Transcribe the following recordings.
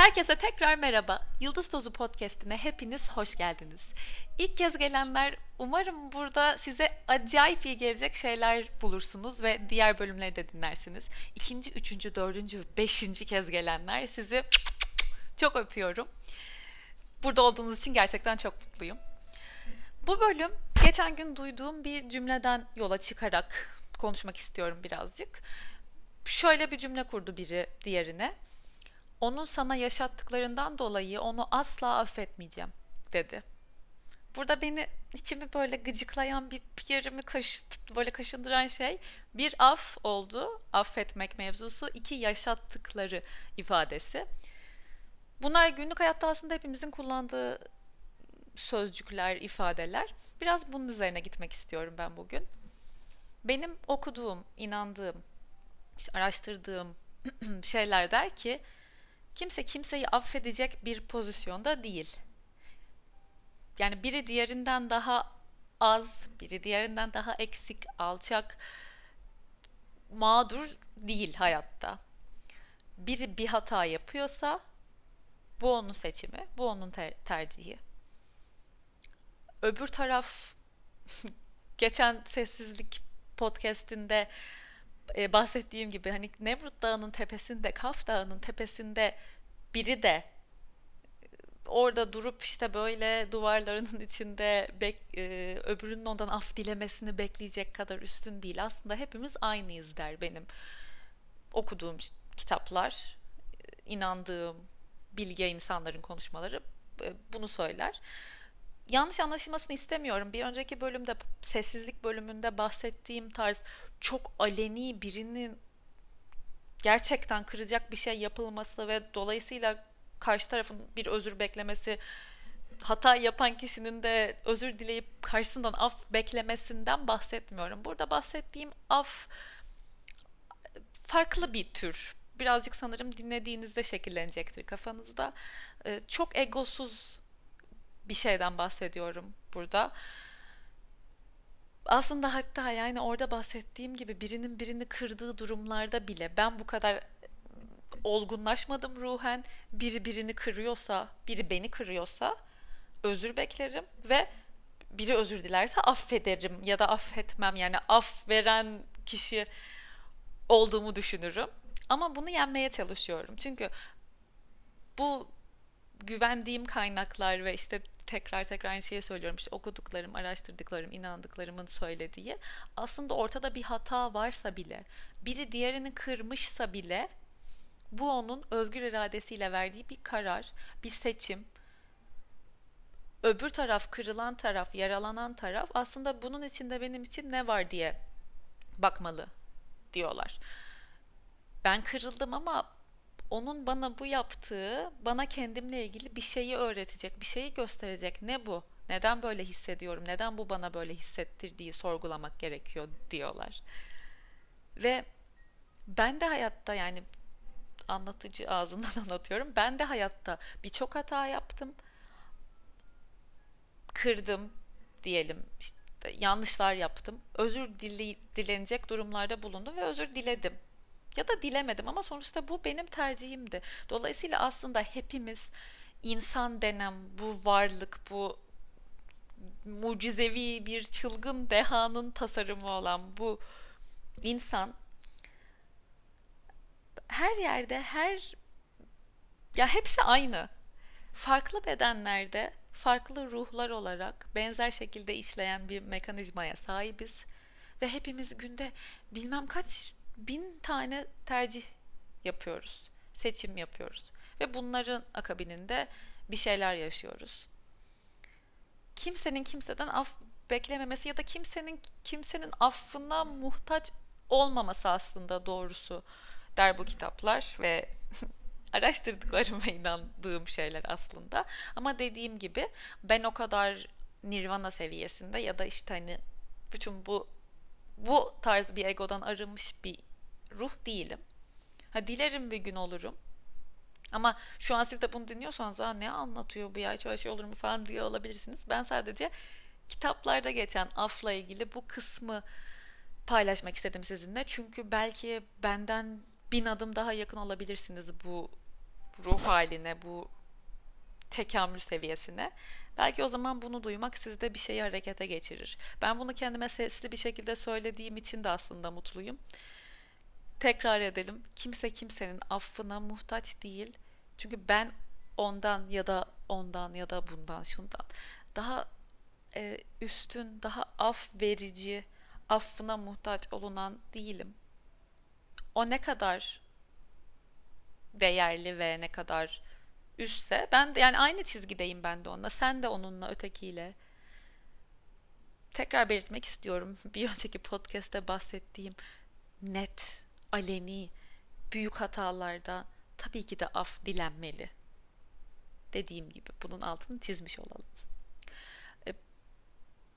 Herkese tekrar merhaba. Yıldız Tozu podcast'ime hepiniz hoş geldiniz. İlk kez gelenler umarım burada size acayip iyi gelecek şeyler bulursunuz ve diğer bölümleri de dinlersiniz. İkinci, üçüncü, dördüncü, beşinci kez gelenler sizi çok öpüyorum. Burada olduğunuz için gerçekten çok mutluyum. Bu bölüm geçen gün duyduğum bir cümleden yola çıkarak konuşmak istiyorum birazcık. Şöyle bir cümle kurdu biri diğerine. Onun sana yaşattıklarından dolayı onu asla affetmeyeceğim dedi. Burada beni içimi böyle gıcıklayan bir yerimi böyle kaşındıran şey bir af oldu. Affetmek mevzusu. 2 yaşattıkları ifadesi. Bunlar günlük hayatta aslında hepimizin kullandığı sözcükler, ifadeler. Biraz bunun üzerine gitmek istiyorum ben bugün. Benim okuduğum, inandığım, araştırdığım şeyler der ki kimse kimseyi affedecek bir pozisyonda değil. Yani biri diğerinden daha az, biri diğerinden daha eksik, alçak, mağdur değil hayatta. Biri bir hata yapıyorsa bu onun seçimi, bu onun tercihi. Öbür taraf geçen sessizlik podcast'inde bahsettiğim gibi hani Nevrut Dağı'nın tepesinde, Kaf Dağı'nın tepesinde biri de orada durup işte böyle duvarlarının içinde öbürünün ondan af dilemesini bekleyecek kadar üstün değil. Aslında hepimiz aynıyız der benim okuduğum kitaplar, inandığım bilge insanların konuşmaları bunu söyler. Yanlış anlaşılmasını istemiyorum. Bir önceki bölümde, sessizlik bölümünde bahsettiğim tarz çok aleni birinin gerçekten kıracak bir şey yapılması ve dolayısıyla karşı tarafın bir özür beklemesi, hata yapan kişinin de özür dileyip karşısından af beklemesinden bahsetmiyorum. Burada bahsettiğim af farklı bir tür. Birazcık sanırım dinlediğinizde şekillenecektir kafanızda. Çok egosuz bir şeyden bahsediyorum burada. Aslında hatta yani orada bahsettiğim gibi birinin birini kırdığı durumlarda bile ben bu kadar olgunlaşmadım ruhen. Biri birini kırıyorsa, biri beni kırıyorsa özür beklerim ve biri özür dilerse affederim ya da affetmem. Yani af veren kişi olduğumu düşünürüm. Ama bunu yenmeye çalışıyorum. Çünkü bu güvendiğim kaynaklar ve işte tekrar aynı şeyi söylüyorum. İşte okuduklarım, araştırdıklarım, inandıklarımın söylediği. Aslında ortada bir hata varsa bile, biri diğerini kırmışsa bile bu onun özgür iradesiyle verdiği bir karar, bir seçim. Öbür taraf, kırılan taraf, yaralanan taraf aslında bunun içinde benim için ne var diye bakmalı diyorlar. Ben kırıldım ama onun bana bu yaptığı, bana kendimle ilgili bir şeyi öğretecek, bir şeyi gösterecek. Ne bu? Neden böyle hissediyorum? Neden bu bana böyle hissettirdiği sorgulamak gerekiyor diyorlar. Ve ben de hayatta yani anlatıcı ağzından anlatıyorum. Ben de hayatta birçok hata yaptım. Kırdım diyelim. İşte yanlışlar yaptım. Özür dilenecek durumlarda bulundum ve özür diledim. Ya da dilemedim ama sonuçta bu benim tercihimdi. Dolayısıyla aslında hepimiz insan denen bu varlık, bu mucizevi bir çılgın dehanın tasarımı olan bu insan her yerde, ya hepsi aynı. Farklı bedenlerde, farklı ruhlar olarak benzer şekilde işleyen bir mekanizmaya sahibiz ve hepimiz günde bilmem kaç 1000 tane tercih yapıyoruz, seçim yapıyoruz ve bunların akabininde bir şeyler yaşıyoruz. Kimsenin kimseden af beklememesi ya da kimsenin affına muhtaç olmaması aslında doğrusu der bu kitaplar ve araştırdıklarım ve inandığım şeyler aslında. Ama dediğim gibi ben o kadar nirvana seviyesinde ya da işte hani bütün bu tarz bir egodan arınmış bir ruh değilim. Dilerim bir gün olurum. Ama şu an siz de bunu dinliyorsanız ne anlatıyor bu ya, hiç öyle şey olur mu falan diye olabilirsiniz. Ben sadece kitaplarda geçen afla ilgili bu kısmı paylaşmak istedim sizinle. Çünkü belki benden 1000 adım daha yakın olabilirsiniz bu ruh haline, bu tekamül seviyesine. Belki o zaman bunu duymak sizde bir şeyi harekete geçirir. Ben bunu kendime sesli bir şekilde söylediğim için de aslında mutluyum. Tekrar edelim. Kimse kimsenin affına muhtaç değil. Çünkü ben ondan ya da bundan, şundan daha üstün, daha af verici, affına muhtaç olunan değilim. O ne kadar değerli ve ne kadar üstse, ben de, yani aynı çizgideyim ben de onunla, sen de onunla, ötekiyle. Tekrar belirtmek istiyorum. Bir önceki podcast'te bahsettiğim net, aleni, büyük hatalarda tabii ki de af dilenmeli. Dediğim gibi bunun altını çizmiş olalım.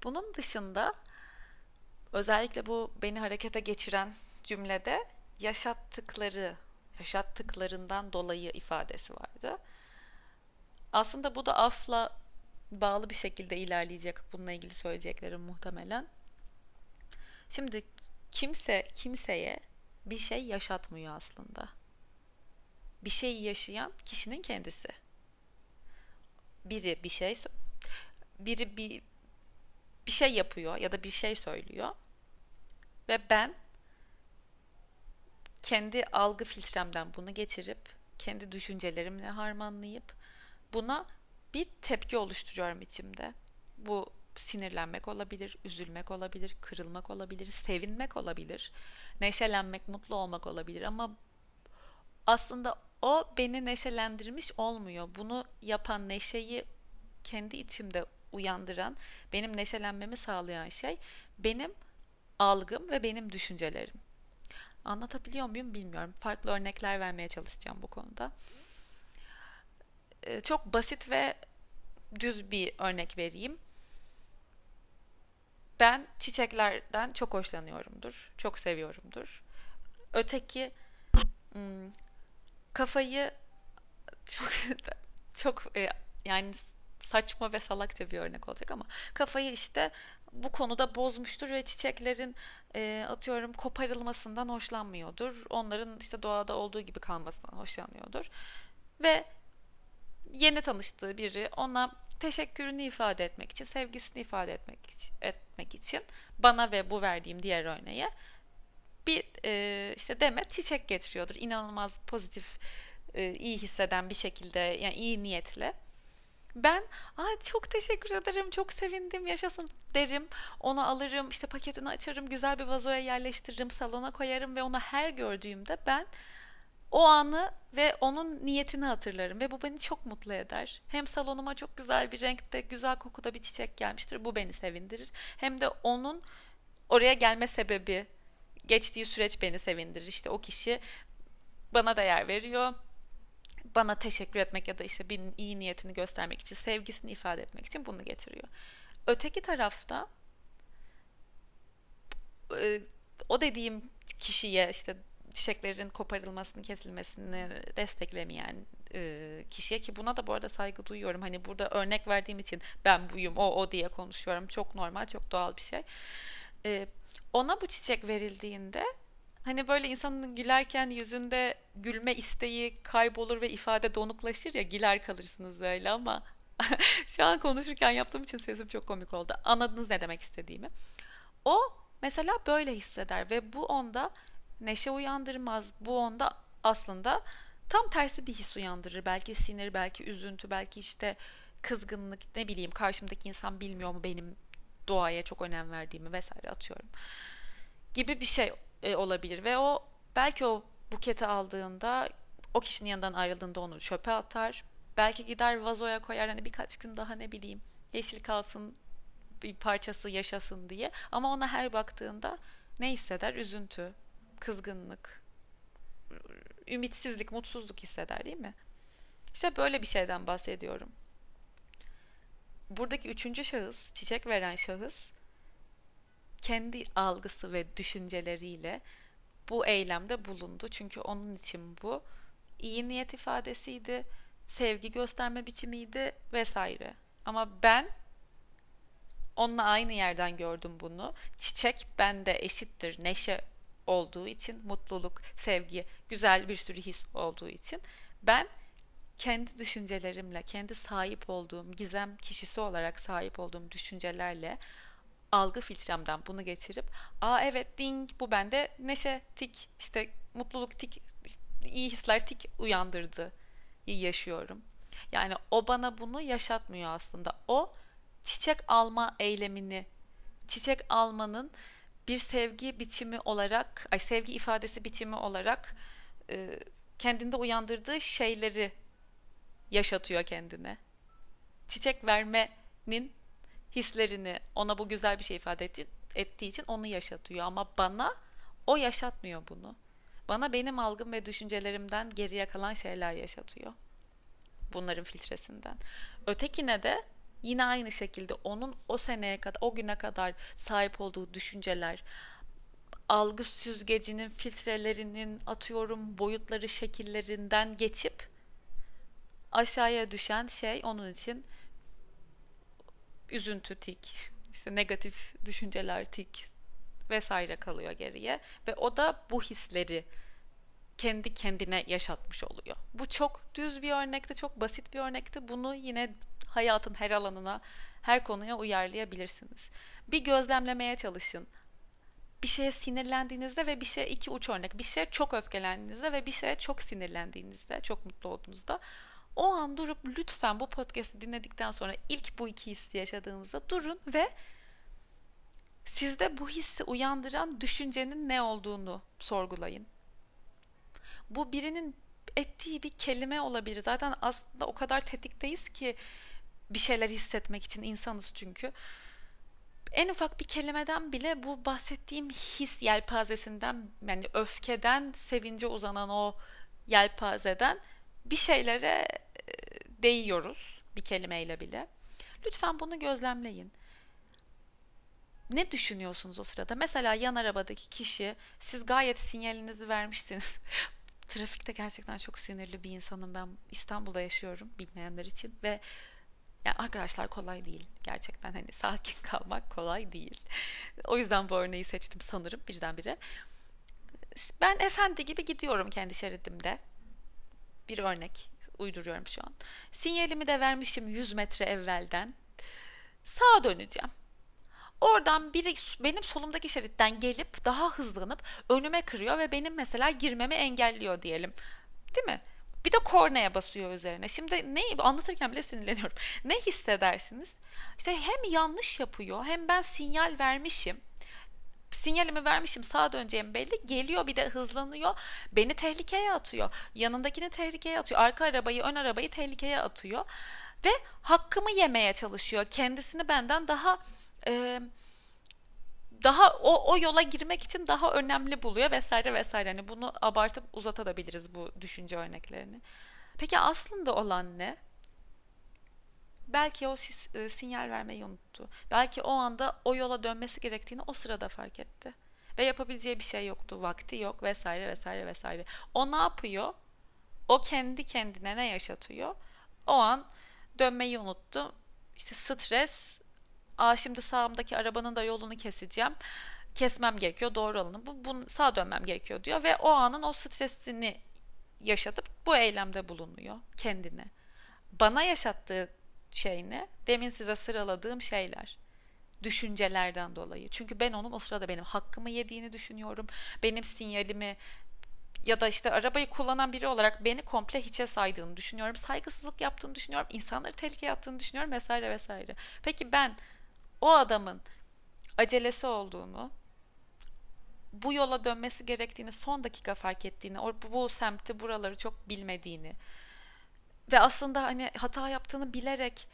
Bunun dışında özellikle bu beni harekete geçiren cümlede yaşattıklarından dolayı ifadesi vardı. Aslında bu da afla bağlı bir şekilde ilerleyecek. Bununla ilgili söyleyeceklerim muhtemelen. Şimdi kimse kimseye bir şey yaşatmıyor aslında. Bir şeyi yaşayan kişinin kendisi. Biri bir şey yapıyor ya da bir şey söylüyor ve ben kendi algı filtremden bunu geçirip kendi düşüncelerimle harmanlayıp buna bir tepki oluşturuyorum içimde. Bu sinirlenmek olabilir, üzülmek olabilir, kırılmak olabilir, sevinmek olabilir, neşelenmek, mutlu olmak olabilir ama aslında o beni neşelendirmiş olmuyor. Bunu yapan, neşeyi kendi içimde uyandıran, benim neşelenmemi sağlayan şey benim algım ve benim düşüncelerim. Anlatabiliyor muyum bilmiyorum. Farklı örnekler vermeye çalışacağım bu konuda. Çok basit ve düz bir örnek vereyim. Ben çiçeklerden çok hoşlanıyorumdur, çok seviyorumdur. Öteki kafayı çok yani saçma ve salakça bir örnek olacak ama kafayı işte bu konuda bozmuştur ve çiçeklerin atıyorum koparılmasından hoşlanmıyordur. Onların işte doğada olduğu gibi kalmasından hoşlanıyordur. Ve yeni tanıştığı biri ona teşekkürünü ifade etmek için, sevgisini ifade etmek için bana ve bu verdiğim diğer örneğe bir işte demet çiçek getiriyordur. İnanılmaz pozitif, iyi hisseden bir şekilde, yani iyi niyetle. Ben çok teşekkür ederim, çok sevindim, yaşasın derim, onu alırım, işte paketini açarım, güzel bir vazoya yerleştiririm, salona koyarım ve onu her gördüğümde ben o anı ve onun niyetini hatırlarım ve bu beni çok mutlu eder. Hem salonuma çok güzel bir renkte, güzel kokuda bir çiçek gelmiştir, bu beni sevindirir. Hem de onun oraya gelme sebebi, geçtiği süreç beni sevindirir. İşte o kişi bana değer veriyor. Bana teşekkür etmek ya da işte birinin iyi niyetini göstermek için, sevgisini ifade etmek için bunu getiriyor. Öteki tarafta o dediğim kişiye, işte çiçeklerin koparılmasını, kesilmesini desteklemeyen kişiye, ki buna da bu arada saygı duyuyorum. Hani burada örnek verdiğim için ben buyum, o diye konuşuyorum. Çok normal, çok doğal bir şey. Ona bu çiçek verildiğinde hani böyle insanın gülerken yüzünde gülme isteği kaybolur ve ifade donuklaşır ya, güler kalırsınız öyle ama şu an konuşurken yaptığım için sesim çok komik oldu. Anladınız ne demek istediğimi. O mesela böyle hisseder ve bu onda neşe uyandırmaz. Bu onda aslında tam tersi bir his uyandırır. Belki sinir, belki üzüntü, belki işte kızgınlık, ne bileyim karşımdaki insan bilmiyor mu benim doğaya çok önem verdiğimi vesaire, atıyorum gibi bir şey olabilir ve o belki o buketi aldığında, o kişinin yanından ayrıldığında onu çöpe atar. Belki gider vazoya koyar, hani birkaç gün daha, ne bileyim, yeşil kalsın, bir parçası yaşasın diye. Ama ona her baktığında ne hisseder? Üzüntü, kızgınlık, ümitsizlik, mutsuzluk hisseder, değil mi? İşte böyle bir şeyden bahsediyorum. Buradaki üçüncü şahıs, çiçek veren şahıs, kendi algısı ve düşünceleriyle bu eylemde bulundu. Çünkü onun için bu iyi niyet ifadesiydi, sevgi gösterme biçimiydi vesaire. Ama ben onunla aynı yerden gördüm bunu. Çiçek bende eşittir, neşe olduğu için, mutluluk, sevgi, güzel bir sürü his olduğu için ben kendi düşüncelerimle, kendi sahip olduğum, gizem kişisi olarak sahip olduğum düşüncelerle algı filtremden bunu getirip evet ding bu bende neşe tik, işte mutluluk tik, iyi hisler tik uyandırdı. İyi yaşıyorum. Yani o bana bunu yaşatmıyor aslında. O çiçek alma eylemini, çiçek almanın bir sevgi biçimi olarak, sevgi ifadesi biçimi olarak kendinde uyandırdığı şeyleri yaşatıyor kendine. Çiçek vermenin hislerini, ona bu güzel bir şey ifade ettiği için onu yaşatıyor. Ama bana o yaşatmıyor bunu. Bana benim algım ve düşüncelerimden geriye kalan şeyler yaşatıyor. Bunların filtresinden. Ötekine de yine aynı şekilde onun o seneye kadar, o güne kadar sahip olduğu düşünceler, algı süzgecinin filtrelerinin atıyorum boyutları, şekillerinden geçip aşağıya düşen şey onun için üzüntü tik, işte negatif düşünceler tik vesaire kalıyor geriye ve o da bu hisleri kendi kendine yaşatmış oluyor. Bu çok düz bir örnekti, çok basit bir örnekti. Bunu yine hayatın her alanına, her konuya uyarlayabilirsiniz. Bir gözlemlemeye çalışın. Bir şeye sinirlendiğinizde ve bir şeye iki uç örnek. Bir şeye çok öfkelendiğinizde ve bir şeye çok sinirlendiğinizde, çok mutlu olduğunuzda o an durup lütfen bu podcast'i dinledikten sonra ilk bu iki hissi yaşadığınızda durun ve sizde bu hissi uyandıran düşüncenin ne olduğunu sorgulayın. Bu birinin ettiği bir kelime olabilir. Zaten aslında o kadar tetikteyiz ki bir şeyler hissetmek için, insanız çünkü. En ufak bir kelimeden bile bu bahsettiğim his yelpazesinden, yani öfkeden sevince uzanan o yelpazeden bir şeylere değiyoruz bir kelimeyle bile. Lütfen bunu gözlemleyin. Ne düşünüyorsunuz o sırada? Mesela yan arabadaki kişi, siz gayet sinyalinizi vermişsiniz. Trafikte gerçekten çok sinirli bir insanım ben. İstanbul'da yaşıyorum bilmeyenler için ve yani arkadaşlar kolay değil. Gerçekten hani sakin kalmak kolay değil. O yüzden bu örneği seçtim sanırım birdenbire. Ben efendi gibi gidiyorum kendi şeridimde. Bir örnek uyduruyorum şu an. Sinyalimi de vermişim 100 metre evvelden. Sağa döneceğim. Oradan biri benim solumdaki şeritten gelip daha hızlanıp önüme kırıyor ve benim mesela girmemi engelliyor diyelim. Değil mi? Bir de kornaya basıyor üzerine. Şimdi neyi anlatırken bile sinirleniyorum. Ne hissedersiniz? İşte hem yanlış yapıyor, hem ben sinyal vermişim. Sinyalimi vermişim, sağa döneceğim belli. Geliyor bir de hızlanıyor. Beni tehlikeye atıyor. Yanındakini tehlikeye atıyor. Arka arabayı, ön arabayı tehlikeye atıyor. Ve hakkımı yemeye çalışıyor. Kendisini benden daha o yola girmek için daha önemli buluyor vesaire vesaire. Hani bunu abartıp uzatabiliriz bu düşünce örneklerini. Peki aslında olan ne? Belki o sinyal vermeyi unuttu. Belki o anda o yola dönmesi gerektiğini o sırada fark etti. Ve yapabileceği bir şey yoktu, vakti yok vesaire vesaire vesaire. O ne yapıyor? O kendi kendine ne yaşatıyor? O an dönmeyi unuttu. İşte stres, şimdi sağımdaki arabanın da yolunu keseceğim. Kesmem gerekiyor, doğru olanı. Bunu sağa dönmem gerekiyor diyor ve o anın o stresini yaşatıp bu eylemde bulunuyor kendine. Bana yaşattığı şey ne? Demin size sıraladığım şeyler. Düşüncelerden dolayı. Çünkü ben onun o sırada benim hakkımı yediğini düşünüyorum. Benim sinyalimi ya da işte arabayı kullanan biri olarak beni komple hiçe saydığını düşünüyorum. Saygısızlık yaptığını düşünüyorum. İnsanları tehlikeye attığını düşünüyorum vesaire vesaire. Peki ben o adamın acelesi olduğunu, bu yola dönmesi gerektiğini son dakika fark ettiğini, bu semti, buraları çok bilmediğini ve aslında hani hata yaptığını bilerek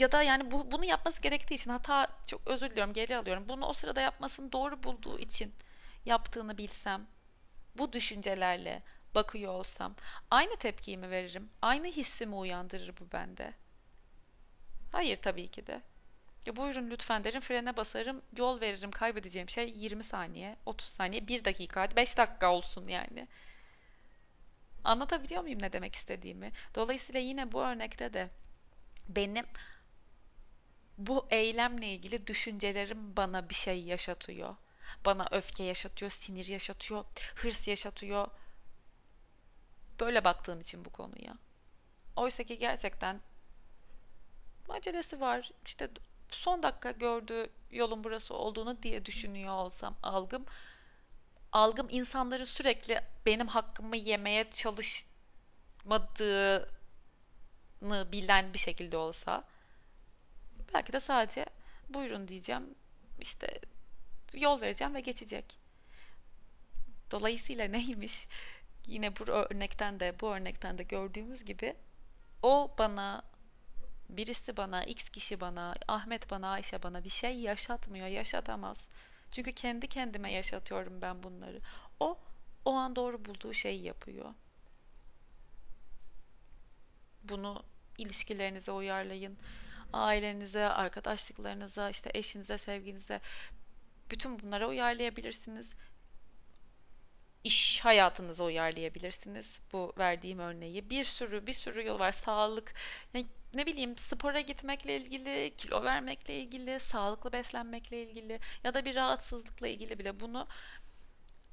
ya da yani bunu yapması gerektiği için hata, çok özür diliyorum, geri alıyorum. Bunu o sırada yapmasını doğru bulduğu için yaptığını bilsem, bu düşüncelerle bakıyor olsam aynı tepkiyi mi veririm? Aynı hissi mi uyandırır bu bende? Hayır tabii ki de. Buyurun lütfen derim, frene basarım, yol veririm, kaybedeceğim şey 20 saniye, 30 saniye, 1 dakika, hadi 5 dakika olsun yani. Anlatabiliyor muyum ne demek istediğimi? Dolayısıyla yine bu örnekte de benim bu eylemle ilgili düşüncelerim bana bir şey yaşatıyor. Bana öfke yaşatıyor, sinir yaşatıyor, hırs yaşatıyor. Böyle baktığım için bu konuya. Oysaki gerçekten acelesi var. İşte son dakika gördüğü yolun burası olduğunu diye düşünüyor olsam algım insanların sürekli benim hakkımı yemeye çalışmadığını bilen bir şekilde olsa belki de sadece buyurun diyeceğim, işte yol vereceğim ve geçecek. Dolayısıyla neymiş? Yine bu örnekten de gördüğümüz gibi o bana, birisi bana, X kişi bana, Ahmet bana, Ayşe bana bir şey yaşatmıyor, yaşatamaz. Çünkü kendi kendime yaşatıyorum ben bunları. O an doğru bulduğu şeyi yapıyor. Bunu ilişkilerinize uyarlayın. Ailenize, arkadaşlıklarınıza, işte eşinize, sevginize, bütün bunlara uyarlayabilirsiniz. İş hayatınıza uyarlayabilirsiniz. Bu verdiğim örneği. Bir sürü yol var. Sağlık, yani ne bileyim, spora gitmekle ilgili, kilo vermekle ilgili, sağlıklı beslenmekle ilgili ya da bir rahatsızlıkla ilgili bile bunu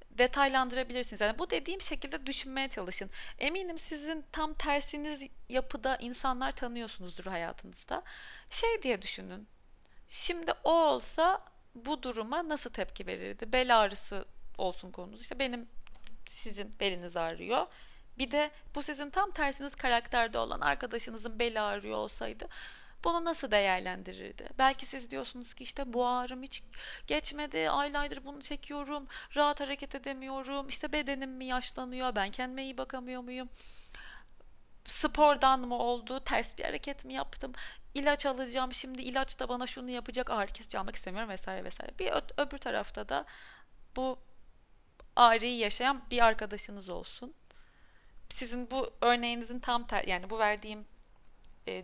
detaylandırabilirsiniz. Yani bu dediğim şekilde düşünmeye çalışın. Eminim sizin tam tersiniz yapıda insanlar tanıyorsunuzdur hayatınızda. Şey diye düşünün. Şimdi o olsa bu duruma nasıl tepki verirdi? Bel ağrısı olsun konunuz. İşte sizin beliniz ağrıyor. Bir de bu sizin tam tersiniz karakterde olan arkadaşınızın beli ağrıyor olsaydı bunu nasıl değerlendirirdi? Belki siz diyorsunuz ki işte bu ağrım hiç geçmedi, aylardır bunu çekiyorum, rahat hareket edemiyorum, işte bedenim mi yaşlanıyor, ben kendime iyi bakamıyor muyum, spordan mı oldu, ters bir hareket mi yaptım, ilaç alacağım, şimdi ilaç da bana şunu yapacak, ağrı kesici almak istemiyorum vesaire vesaire. Bir öbür tarafta da bu ağrıyı yaşayan bir arkadaşınız olsun. Sizin bu örneğinizin tam tersi, yani bu verdiğim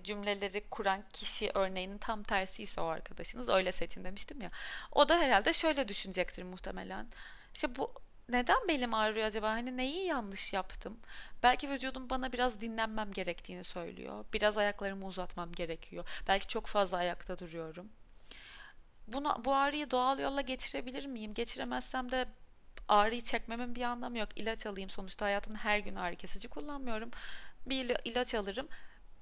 cümleleri kuran kişi örneğinin tam tersi ise o arkadaşınız, öyle seçin demiştim ya. O da herhalde şöyle düşünecektir muhtemelen. İşte bu neden belim ağrıyor acaba? Hani neyi yanlış yaptım? Belki vücudum bana biraz dinlenmem gerektiğini söylüyor. Biraz ayaklarımı uzatmam gerekiyor. Belki çok fazla ayakta duruyorum. Bu ağrıyı doğal yolla geçirebilir miyim? Geçiremezsem de ağrıyı çekmemin bir anlamı yok. İlaç alayım. Sonuçta hayatımda her gün ağrı kesici kullanmıyorum. Bir ilaç alırım.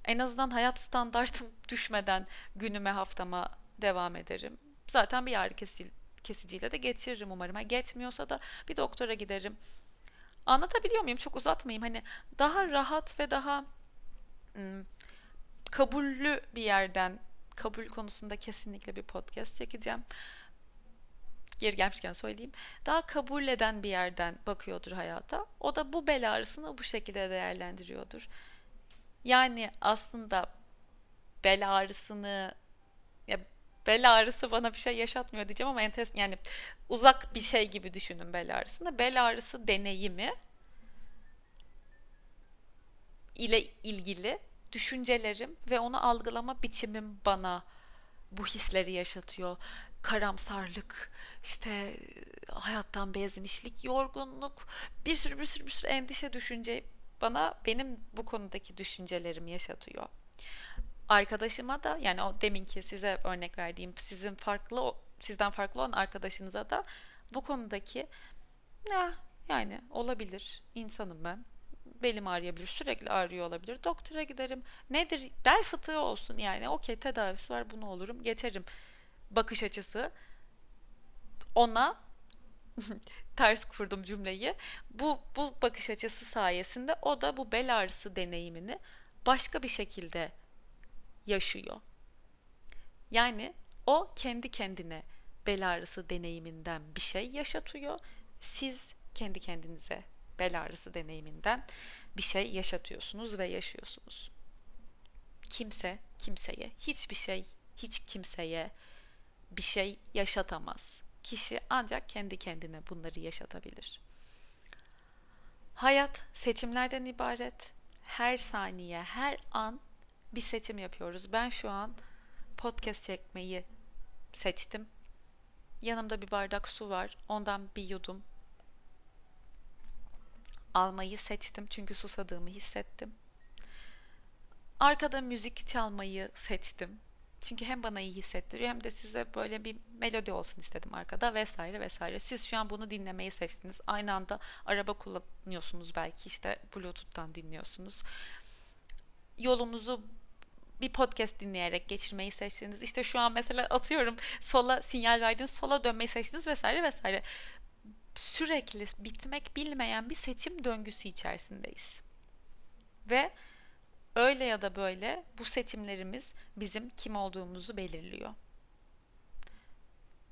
En azından hayat standartım düşmeden günüme, haftama devam ederim. Zaten bir ağrı kesiciyle de geçiririm umarım. Geçmiyorsa da bir doktora giderim. Anlatabiliyor muyum? Çok uzatmayayım. Hani daha rahat ve daha kabullü bir yerden, kabul konusunda kesinlikle bir podcast çekeceğim. Geri gelmişken söyleyeyim. Daha kabul eden bir yerden bakıyordur hayata. O da bu bel ağrısını bu şekilde değerlendiriyordur. Yani aslında bel ağrısı bana bir şey yaşatmıyor diyeceğim ama enteresan, yani uzak bir şey gibi düşünün bel ağrısını. Bel ağrısı deneyimi ile ilgili düşüncelerim ve onu algılama biçimim bana bu hisleri yaşatıyor. Karamsarlık, işte hayattan bezmişlik, yorgunluk, bir sürü endişe, düşünce bana benim bu konudaki düşüncelerimi yaşatıyor. Arkadaşıma da, yani o deminki size örnek verdiğim sizden farklı olan arkadaşınıza da bu konudaki yani olabilir, insanım ben. Belim ağrıyabilir, sürekli ağrıyor olabilir. Doktora giderim. Nedir? Bel fıtığı olsun yani. Okey, tedavisi var, bunu olurum, geçerim. Bakış açısı. Ona ters kurdum cümleyi. Bu bakış açısı sayesinde o da bu bel ağrısı deneyimini başka bir şekilde yaşıyor. Yani o kendi kendine bel ağrısı deneyiminden bir şey yaşatıyor. Siz kendi kendinize bel ağrısı deneyiminden bir şey yaşatıyorsunuz ve yaşıyorsunuz. Kimse kimseye, hiçbir şey, hiç kimseye bir şey yaşatamaz. Kişi ancak kendi kendine bunları yaşatabilir. Hayat seçimlerden ibaret. Her saniye, her an bir seçim yapıyoruz. Ben şu an podcast çekmeyi seçtim. Yanımda bir bardak su var. Ondan bir yudum almayı seçtim çünkü susadığımı hissettim. Arkada müzik çalmayı seçtim. Çünkü hem bana iyi hissettiriyor hem de size böyle bir melodi olsun istedim arkada vesaire vesaire. Siz şu an bunu dinlemeyi seçtiniz. Aynı anda araba kullanıyorsunuz belki, işte Bluetooth'tan dinliyorsunuz. yolunuzu bir podcast dinleyerek geçirmeyi seçtiniz. İşte şu an mesela atıyorum sola sinyal verdiniz, sola dönmeyi seçtiniz vesaire vesaire. Sürekli bitmek bilmeyen bir seçim döngüsü içerisindeyiz. Ve öyle ya da böyle bu seçimlerimiz bizim kim olduğumuzu belirliyor.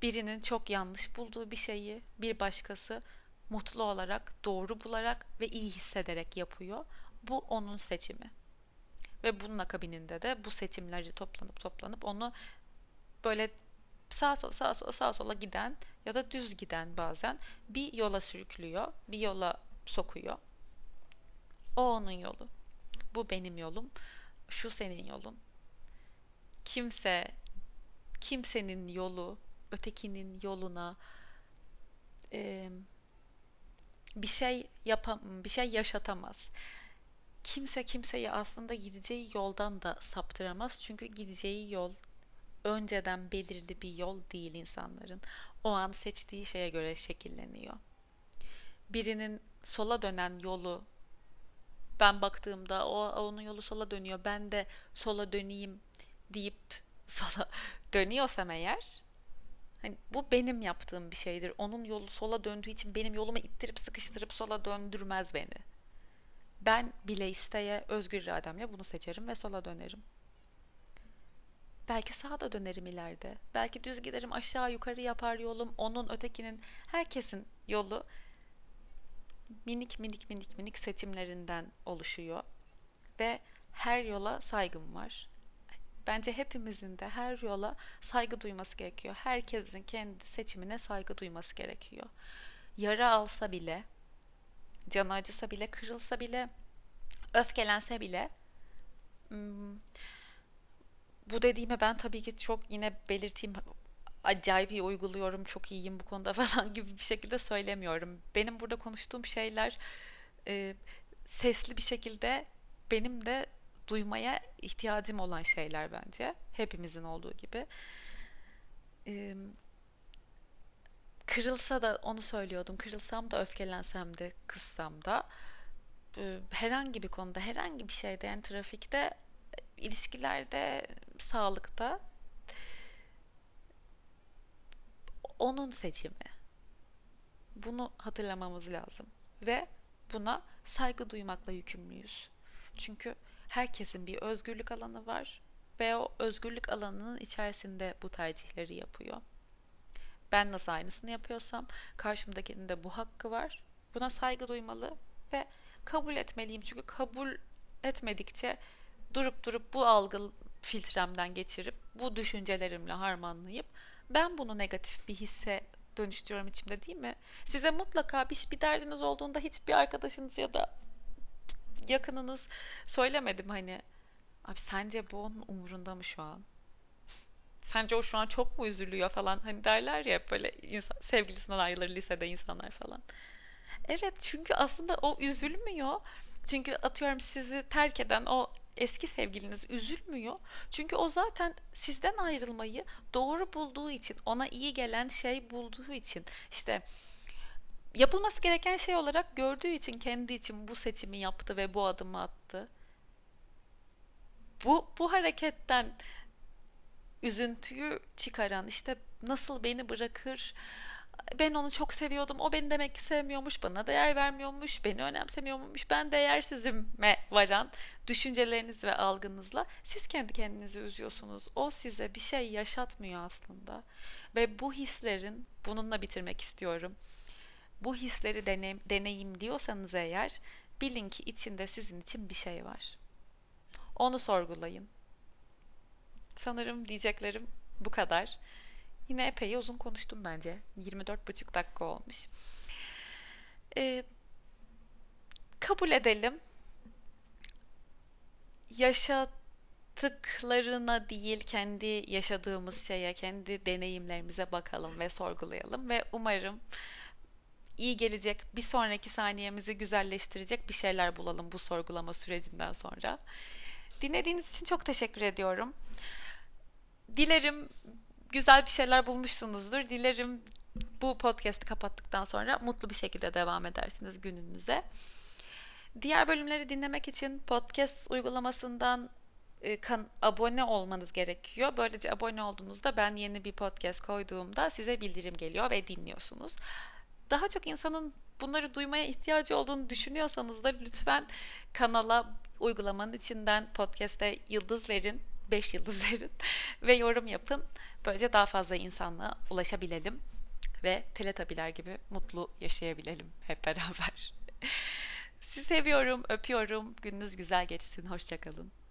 Birinin çok yanlış bulduğu bir şeyi bir başkası mutlu olarak, doğru bularak ve iyi hissederek yapıyor. Bu onun seçimi. Ve bunun akabininde de bu seçimleri toplanıp onu böyle sağa sola giden ya da düz giden bazen bir yola sürüklüyor, bir yola sokuyor. O onun yolu. Bu benim yolum. Şu senin yolun. Kimsenin yolu ötekinin yoluna bir şey yaşatamaz. Kimse kimseyi aslında gideceği yoldan da saptıramaz. Çünkü gideceği yol önceden belirli bir yol değil insanların. O an seçtiği şeye göre şekilleniyor. Birinin sola dönen yolu ben baktığımda onun yolu sola dönüyor. Ben de sola döneyim deyip sola dönüyorsam eğer hani bu benim yaptığım bir şeydir. Onun yolu sola döndüğü için benim yolumu ittirip sıkıştırıp sola döndürmez beni. Ben bile isteye, özgür irademle bunu seçerim ve sola dönerim. Belki sağa da dönerim ileride. Belki düz giderim, aşağı yukarı yapar yolum. Onun, ötekinin, herkesin yolu minik seçimlerinden oluşuyor. Ve her yola saygım var. Bence hepimizin de her yola saygı duyması gerekiyor. Herkesin kendi seçimine saygı duyması gerekiyor. Yara alsa bile, canı acısa bile, kırılsa bile, öfkelense bile, bu dediğime ben tabii ki çok yine belirteyim, acayip iyi uyguluyorum, çok iyiyim bu konuda falan gibi bir şekilde söylemiyorum. Benim burada konuştuğum şeyler sesli bir şekilde benim de duymaya ihtiyacım olan şeyler bence. Hepimizin olduğu gibi. Kırılsa da onu söylüyordum. Kırılsam da, öfkelensem de, kızsam da herhangi bir konuda, herhangi bir şeyde, yani trafikte, ilişkilerde, sağlıkta onun seçimi. Bunu hatırlamamız lazım. Ve buna saygı duymakla yükümlüyüz. Çünkü herkesin bir özgürlük alanı var ve o özgürlük alanının içerisinde bu tercihleri yapıyor. Ben nasıl aynısını yapıyorsam karşımdakinin de bu hakkı var. Buna saygı duymalı ve kabul etmeliyim. Çünkü kabul etmedikçe durup bu algı filtremden geçirip bu düşüncelerimle harmanlayıp ben bunu negatif bir hisse dönüştürüyorum içimde, değil mi? Size mutlaka bir derdiniz olduğunda hiçbir arkadaşınız ya da yakınınız söylemedim hani. Abi sence bu onun umurunda mı şu an? Sence o şu an çok mu üzülüyor falan hani derler ya böyle sevgilisinden ayrılır lisede insanlar falan. Evet, çünkü aslında o üzülmüyor. Çünkü atıyorum sizi terk eden o eski sevgiliniz üzülmüyor. Çünkü o zaten sizden ayrılmayı doğru bulduğu için, ona iyi gelen şey bulduğu için, işte yapılması gereken şey olarak gördüğü için kendi için bu seçimi yaptı ve bu adımı attı. Bu hareketten üzüntüyü çıkaran, işte nasıl beni bırakır, ben onu çok seviyordum, o beni demek ki sevmiyormuş, bana değer vermiyormuş, beni önemsemiyormuş, ben değersizime varan düşünceleriniz ve algınızla siz kendi kendinizi üzüyorsunuz. O size bir şey yaşatmıyor aslında. Ve bu hislerin, bununla bitirmek istiyorum, bu hisleri deneyimliyorsanız eğer bilin ki içinde sizin için bir şey var. Onu sorgulayın. Sanırım diyeceklerim bu kadar. Yine epey uzun konuştum bence. 24,5 dakika olmuş. Kabul edelim. Yaşadıklarına değil, kendi yaşadığımız şeye, kendi deneyimlerimize bakalım ve sorgulayalım. Ve umarım iyi gelecek, bir sonraki saniyemizi güzelleştirecek bir şeyler bulalım bu sorgulama sürecinden sonra. Dinlediğiniz için çok teşekkür ediyorum. Dilerim güzel bir şeyler bulmuşsunuzdur. Dilerim bu podcast'i kapattıktan sonra mutlu bir şekilde devam edersiniz gününüze. Diğer bölümleri dinlemek için podcast uygulamasından abone olmanız gerekiyor. Böylece abone olduğunuzda ben yeni bir podcast koyduğumda size bildirim geliyor ve dinliyorsunuz. Daha çok insanın bunları duymaya ihtiyacı olduğunu düşünüyorsanız da lütfen kanala uygulamanın içinden podcast'e yıldız verin, 5 yıldız verin ve yorum yapın. Böylece daha fazla insanla ulaşabilelim ve Teletabiler gibi mutlu yaşayabilelim hep beraber. Sizi seviyorum, öpüyorum. Gününüz güzel geçsin. Hoşça kalın.